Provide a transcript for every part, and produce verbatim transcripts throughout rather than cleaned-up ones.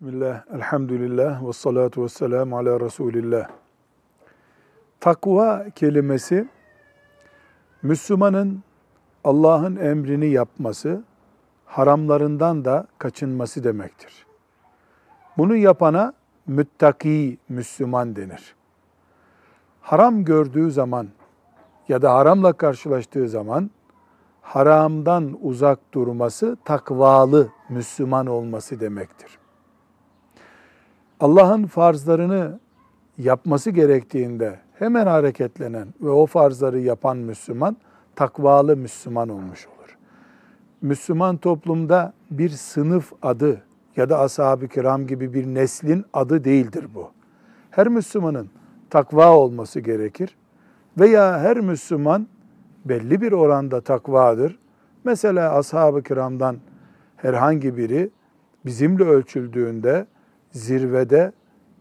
Bismillah, elhamdülillah ve salatu ve selamu ala Resulillah. Takva kelimesi, Müslümanın Allah'ın emrini yapması, haramlarından da kaçınması demektir. Bunu yapana müttaki Müslüman denir. Haram gördüğü zaman ya da haramla karşılaştığı zaman, haramdan uzak durması takvalı Müslüman olması demektir. Allah'ın farzlarını yapması gerektiğinde hemen hareketlenen ve o farzları yapan Müslüman, takvalı Müslüman olmuş olur. Müslüman toplumda bir sınıf adı ya da ashab-ı kiram gibi bir neslin adı değildir bu. Her Müslümanın takva olması gerekir veya her Müslüman belli bir oranda takvadır. Mesela ashab-ı kiramdan herhangi biri bizimle ölçüldüğünde zirvede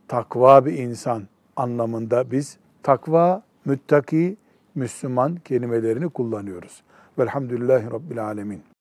takva bir insan anlamında biz takva, müttaki, Müslüman kelimelerini kullanıyoruz. Velhamdülillahi Rabbil Alemin.